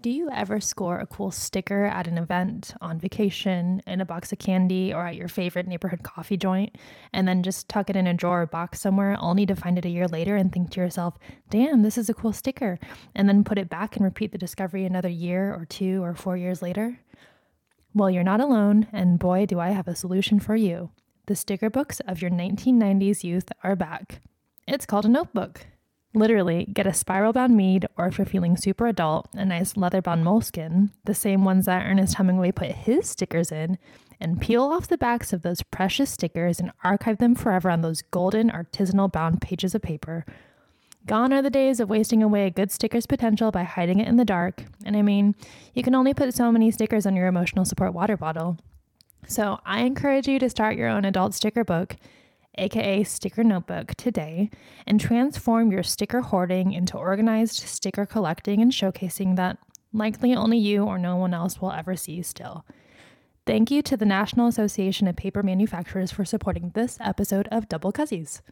Do you ever score a cool sticker at an event, on vacation, in a box of candy, or at your favorite neighborhood coffee joint, and then just tuck it in a drawer or box somewhere, only to find it a year later and think to yourself, damn, this is a cool sticker, and then put it back and repeat the discovery another year or 2 or 4 years later? Well, you're not alone, and boy, do I have a solution for you. The sticker books of your 1990s youth are back. It's called a notebook. Literally, get a spiral-bound mead, or if you're feeling super adult, a nice leather-bound moleskin, the same ones that Ernest Hemingway put his stickers in, and peel off the backs of those precious stickers and archive them forever on those golden artisanal-bound pages of paper. Gone are the days of wasting away a good sticker's potential by hiding it in the dark. And I mean, you can only put so many stickers on your emotional support water bottle. So I encourage you to start your own adult sticker book, aka sticker notebook, today, and transform your sticker hoarding into organized sticker collecting and showcasing that likely only you or no one else will ever see still. Thank you to the National Association of Paper Manufacturers for supporting this episode of Double Cuzzies.